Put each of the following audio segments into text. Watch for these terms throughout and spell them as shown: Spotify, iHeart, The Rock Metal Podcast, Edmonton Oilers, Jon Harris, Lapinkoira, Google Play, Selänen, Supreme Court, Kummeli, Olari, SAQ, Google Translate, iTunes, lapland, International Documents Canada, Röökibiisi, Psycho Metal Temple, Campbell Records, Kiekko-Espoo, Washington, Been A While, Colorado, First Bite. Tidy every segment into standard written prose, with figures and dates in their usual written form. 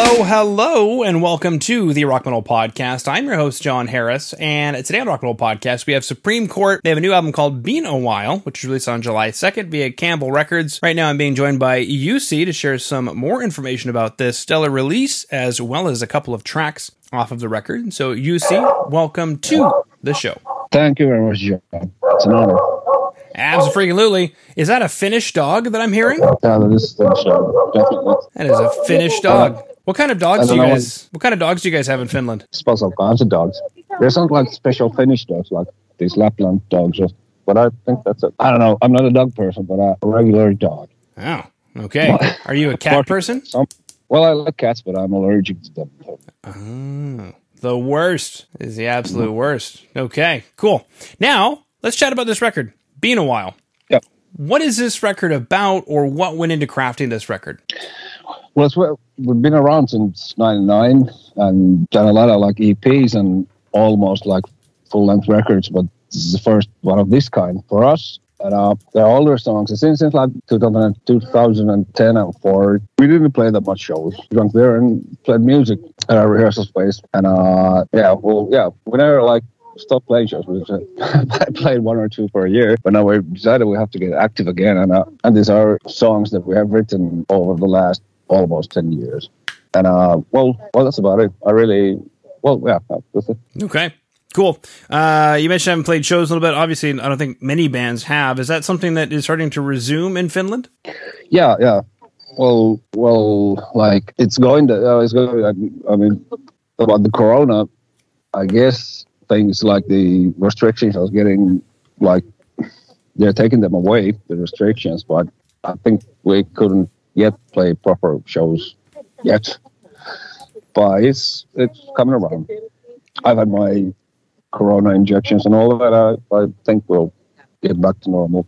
Hello, and welcome to the Rock Metal Podcast. I'm your host, Jon Harris, and today on the Rock Metal Podcast, we have Supreme Court. They have a new album called Been A While, which is released on July 2nd via Campbell Records. Right now, I'm being joined by UC to share some more information about this stellar release, as well as a couple of tracks off of the record. So, UC, welcome to the show. Thank you very much, Jon. It's an honor. Abso-freaking-lutely. Is that a Finnish dog that I'm hearing? Yeah, that is a Finnish dog. Definitely. That is a Finnish dog. What kind of dogs do you guys? What kind of dogs do you guys have in Finland? Special kinds of dogs. There's not like special Finnish dogs like these Lapland dogs, but I think that's it. I don't know. I'm not a dog person, but a regular dog. Oh, okay. Are you a cat person? Well, I like cats, but I'm allergic to them. Oh, the worst is the absolute worst. Okay, cool. Now let's chat about this record. Been a while. Yeah. What is this record about, or what went into crafting this record? Well, we've been around since 99 and done a lot of like EPs and almost like full-length records, but this is the first one of this kind for us. And they're older songs. And since like 2010 and forward, we didn't play that much shows. We went there and played music at our rehearsal space. And we never like stopped playing shows. We played one or two per year, but now we decided we have to get active again. And these are songs that we have written over the last almost 10 years. And, that's about it. That's it. Okay, cool. You mentioned I haven't played shows in a little bit. Obviously, I don't think many bands have. Is that something that is starting to resume in Finland? Yeah. Well, like, about the corona, I guess things like the restrictions I was getting, like, they're taking them away, the restrictions, but I think we couldn't yet play proper shows yet, but it's coming around. I've had my corona injections and all of that. I think we'll get back to normal.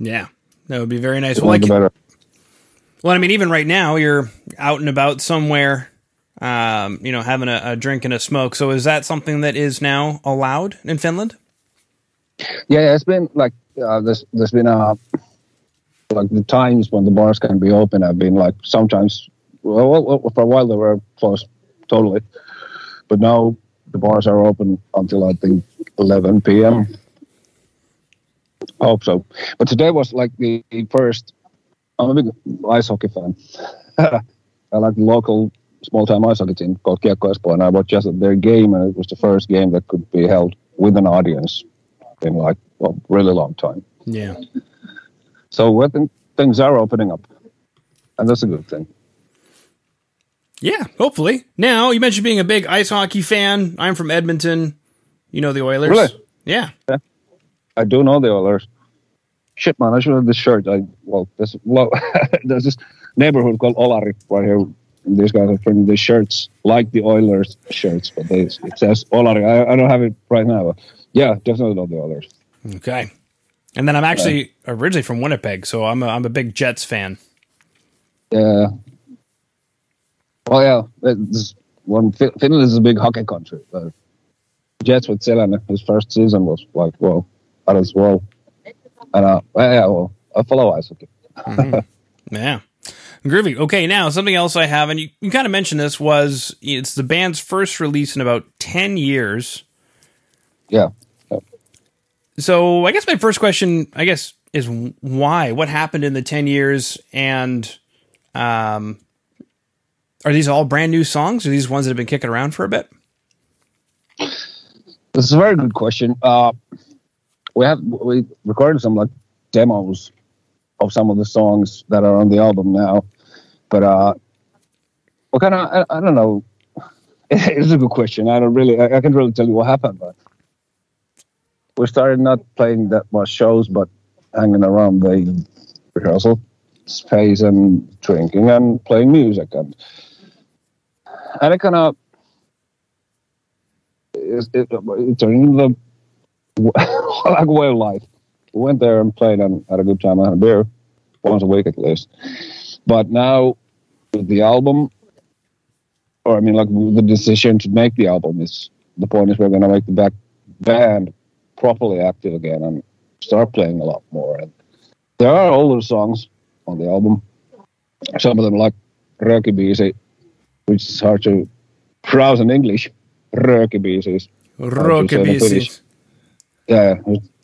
Yeah, that would be very nice. Well, I mean, even right now you're out and about somewhere, having a drink and a smoke. So is that something that is now allowed in Finland? Yeah, it's been like there's been a. Like the times when the bars can be open have been like sometimes, for a while they were closed totally. But now the bars are open until I think 11 p.m. I hope so. But today was like the first, I'm a big ice hockey fan. I like the local small-time ice hockey team called Kiekko-Espoo, and I watched just their game, and it was the first game that could be held with an audience in like a really long time. Yeah. So I think things are opening up, and that's a good thing. Yeah, hopefully. Now, you mentioned being a big ice hockey fan. I'm from Edmonton. You know the Oilers? Really? Yeah. I do know the Oilers. Shit, man, I should have this shirt. There's this neighborhood called Olari right here. These guys are printing the shirts like the Oilers shirts, but it says Olari. I don't have it right now. Yeah, definitely know the Oilers. Okay. And then I'm actually originally from Winnipeg, so I'm a big Jets fan. Yeah. Well, yeah. Finland is a big hockey country. Jets with Selänen, his first season was like, well, out as well. And I follow ice hockey. Mm-hmm. Yeah. Groovy. Okay, now something else I have, and you kind of mentioned this, was it's the band's first release in about 10 years. Yeah. So I guess my first question, is why? What happened in the 10 years? And are these all brand new songs? Are these ones that have been kicking around for a bit? This is a very good question. We recorded some like demos of some of the songs that are on the album now. But I don't know. It's a good question. I can't really tell you what happened, but. We started not playing that much shows, but hanging around the rehearsal space and drinking and playing music. And it turned into like way of life. We went there and played and had a good time. I had a beer once a week at least. But now with the album, the decision to make the album is, the point is we're going to make the band properly active again and start playing a lot more. And there are older songs on the album. Some of them, like Röökibiisi, which is hard to pronounce in English. Röökibiisi. Yeah,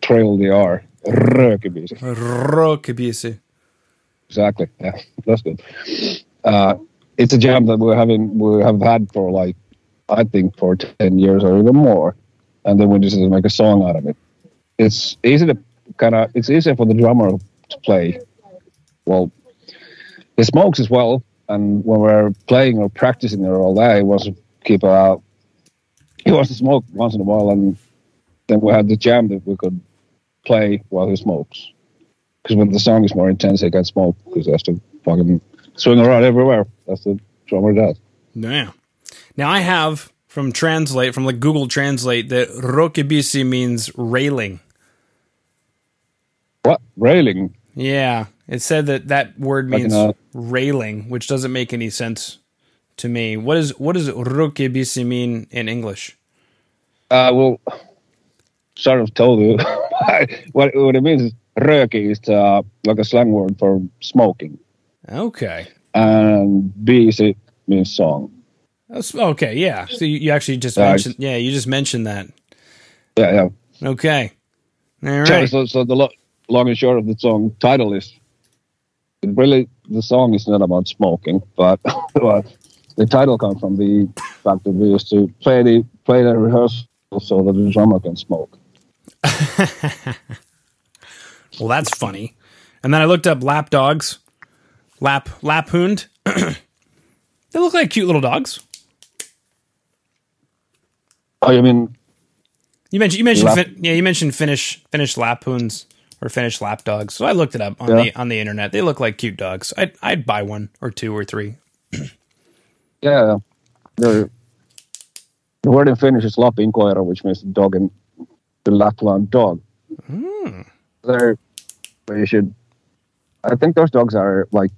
trail the R. Röökibiisi. Exactly. Yeah, that's good. It's a jam that we have had for like, I think for 10 years or even more. And then we just make a song out of it. It's easier for the drummer to play. Well, he smokes as well. And when we're playing or practicing or all that, he wants to keep out. He wants to smoke once in a while. And then we had the jam that we could play while he smokes. Because when the song is more intense, he can smoke because he has to fucking swing around everywhere. That's the drummer does. Damn. Now I have from Google Translate that Röökibiisi means railing. What? Railing? Yeah. It said that word means railing, which doesn't make any sense to me. What does Röökibiisi mean in English? Well, sort of told you. what it means is Rööki is like a slang word for smoking. Okay. And biisi means song. Okay, yeah. So you actually just mentioned... Yeah, you just mentioned that. Yeah, yeah. Okay. All right. So the long and short of the song title is... Really, the song is not about smoking, but the title comes from the fact that we used to play the rehearsal so that the drummer can smoke. Well, that's funny. And then I looked up lap dogs. Laphund. They look like cute little dogs. Oh, you mean you mentioned Finnish Laphounds or Finnish lap dogs. So I looked it up on the internet. They look like cute dogs. I'd buy one or two or three. Yeah, the word in Finnish is Lapinkoira, which means dog in the Lapland dog. Mm. I think those dogs are like.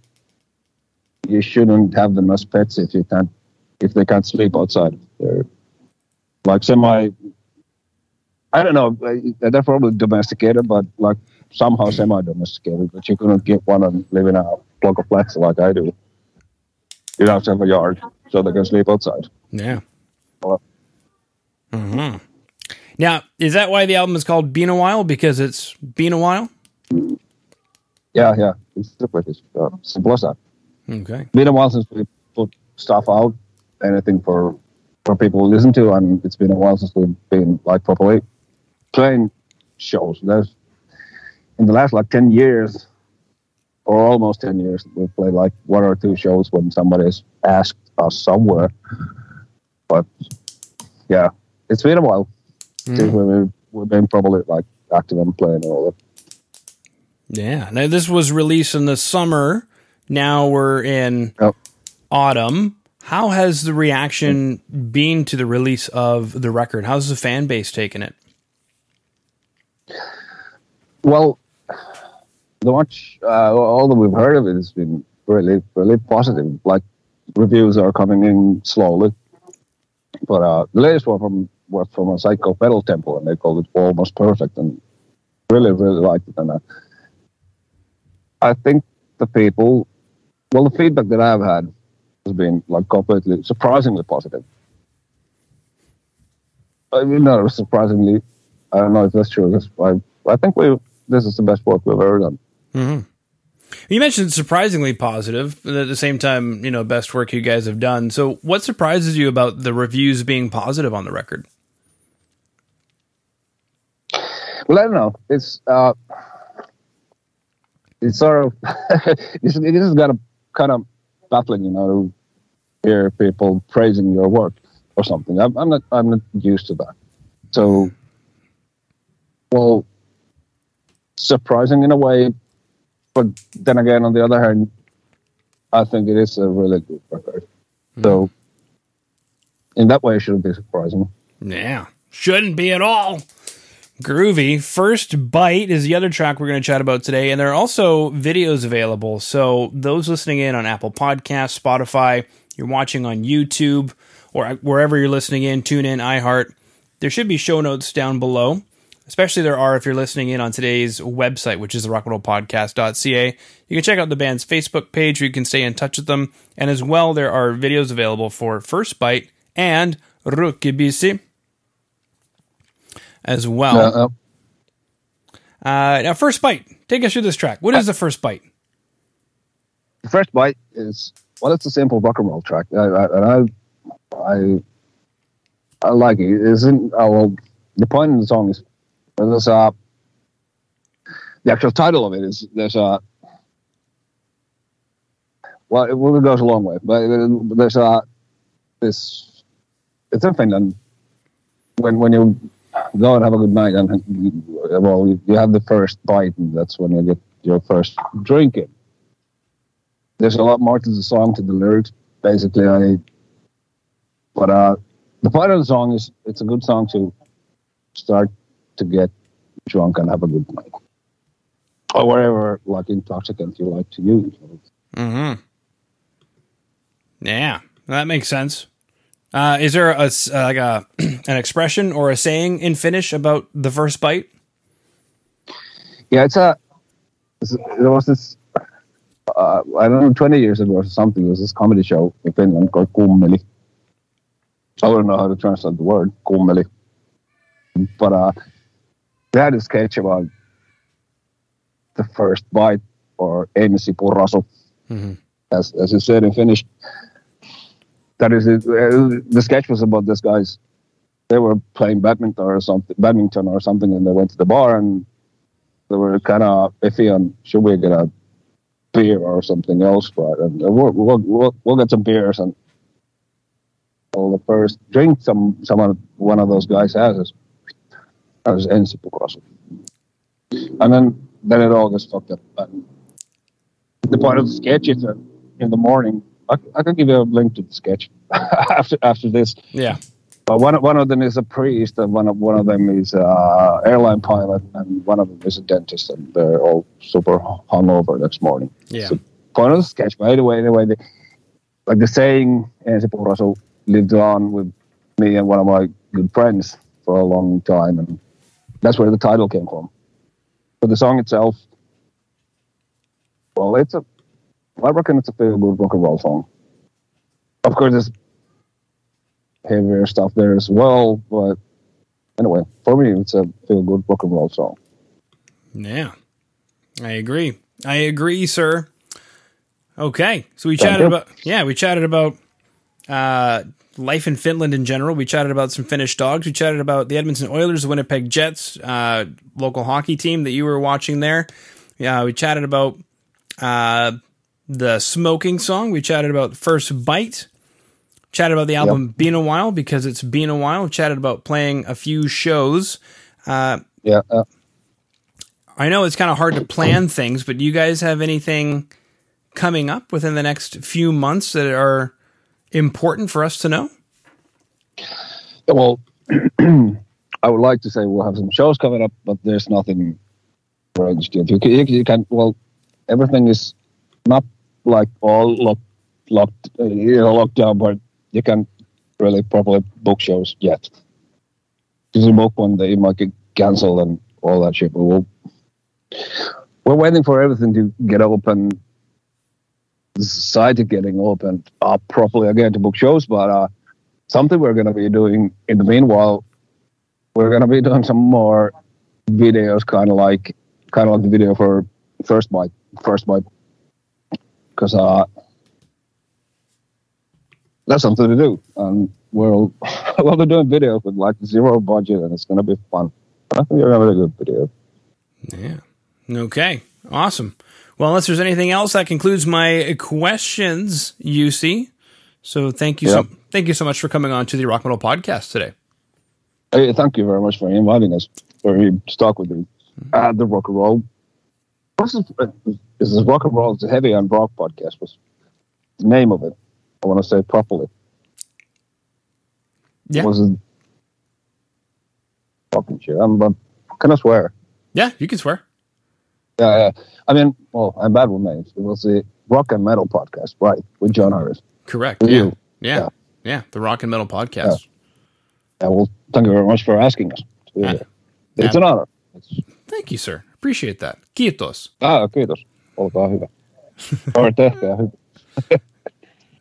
You shouldn't have them as pets if they can't sleep outside. They're like semi. I don't know. They're probably domesticated, but like somehow semi-domesticated. But you couldn't get one and live in a block of flats like I do. You don't have a yard, so they can sleep outside. Yeah. Mm-hmm. Now, is that why the album is called "Been a While"? Because it's been a while. Yeah. It's simple as that. Okay. Been a while since we put stuff out, anything for people to listen to, and it's been a while since we've been like properly playing shows. There's in the last like 10 years, or almost 10 years, we've played like one or two shows when somebody's asked us somewhere. But yeah, it's been a while since we've been probably like active and playing and all that. Yeah. Now this was released in the summer. Now we're in autumn. How has the reaction been to the release of the record? How's the fan base taken it? Well, all that we've heard of it has been really, really positive. Like, reviews are coming in slowly. But the latest one was from a Psycho Metal Temple, and they called it Almost Perfect, and really, really liked it. And I think the feedback that I've had has been like completely surprisingly positive. I mean, not surprisingly, I don't know if that's true. I think this is the best work we've ever done. Mm-hmm. You mentioned surprisingly positive, but at the same time, you know, best work you guys have done. So what surprises you about the reviews being positive on the record? Well, I don't know. It's sort of, it is kind of baffling, you know, to hear people praising your work or something. I'm not used to that. So, well, surprising in a way, but then again, on the other hand, I think it is a really good record. So, in that way, it shouldn't be surprising. Yeah, shouldn't be at all. Groovy. First Bite is the other track we're going to chat about today, and there are also videos available. So those listening in on Apple Podcasts, Spotify, you're watching on YouTube, or wherever you're listening in, tune in, iHeart. There should be show notes down below especially there are if you're listening in on today's website, which is therockmetalpodcast.ca. You can check out the band's Facebook page where you can stay in touch with them. And as well, there are videos available for First Bite and Röökibiisi as well. Now, First Bite, take us through this track. What is the First Bite? The First Bite is, well, it's a simple rock and roll track. I like it. The point of the song is there's the actual title of it is there's a well it goes a long way, but there's this, it's in Finland when you go and have a good night and you have the first bite, and that's when you get your first drink in. There's a lot more to the song, to the lyrics, basically. But the part of the song is it's a good song to start to get drunk and have a good night, or whatever intoxicant you like to use. Mm-hmm. Yeah, that makes sense. Is there an expression or a saying in Finnish about the first bite? Yeah, there was this. I don't know, 20 years ago or something. There was this comedy show in Finland called Kummeli. I don't know how to translate the word Kummeli. But they had a sketch about the first bite, or ensi purrasu, as it said in Finnish. That is, the sketch was about this guys. They were playing badminton or something, and they went to the bar and they were kind of iffy on should we get a beer or something else, but and we'll get some beers and all the first drink one of those guys has is. As ensi purrasu. And then it all gets fucked up. And the part of the sketch is that in the morning, I can give you a link to the sketch after this. Yeah. But one of them is a priest, and one of them is an airline pilot, and one of them is a dentist, and they're all super hungover next morning. Yeah. So part of the sketch. But anyway, the saying ensi purrasu lived on with me and one of my good friends for a long time, and that's where the title came from. But the song itself, well, I reckon it's a feel-good rock and roll song. Of course, there's heavier stuff there as well, but anyway, for me, it's a feel-good rock and roll song. Yeah, I agree, sir. Okay, so we chatted about life in Finland in general. We chatted about some Finnish dogs. We chatted about the Edmonton Oilers, the Winnipeg Jets, local hockey team that you were watching there. We chatted about the smoking song. We chatted about First Bite. Chatted about the album Been A While, because it's been a while. We chatted about playing a few shows. I know it's kind of hard to plan things, but do you guys have anything coming up within the next few months that are important for us to know? Well, I would like to say we'll have some shows coming up, but there's nothing arranged yet. You can everything is not all locked down, but you can't really properly book shows yet. Because you book one day, you might get cancelled and all that shit. We're waiting for everything to get open. The society getting opened up properly again to book shows, but something we're going to be doing in the meanwhile, we're going to be doing some more videos, kind of like the video for First Bite, because that's something to do, and we'll be doing videos with zero budget, and it's going to be fun. I think you're going to have a good video. Yeah. Okay. Awesome. Well, unless there's anything else, that concludes my questions, UC. So thank you so much for coming on to the Rock Metal Podcast today. Hey, thank you very much for inviting us, for talk with you. The rock and roll. This is rock and roll. It's a heavy on rock podcast. Was the name of it? I want to say properly. Yeah. Wasn't fucking shit. Can I swear? Yeah, you can swear. Yeah, I'm bad with names. It was the Rock and Metal Podcast, right? With Jon Harris. Correct. Yeah, the Rock and Metal Podcast. Yeah. Well, thank you very much for asking us. Yeah. It's an honor. Thank you, sir. Appreciate that. Kiitos. Kiitos. Olkaa hyvä. Or tehkää hyvä.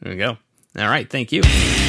There we go. All right. Thank you.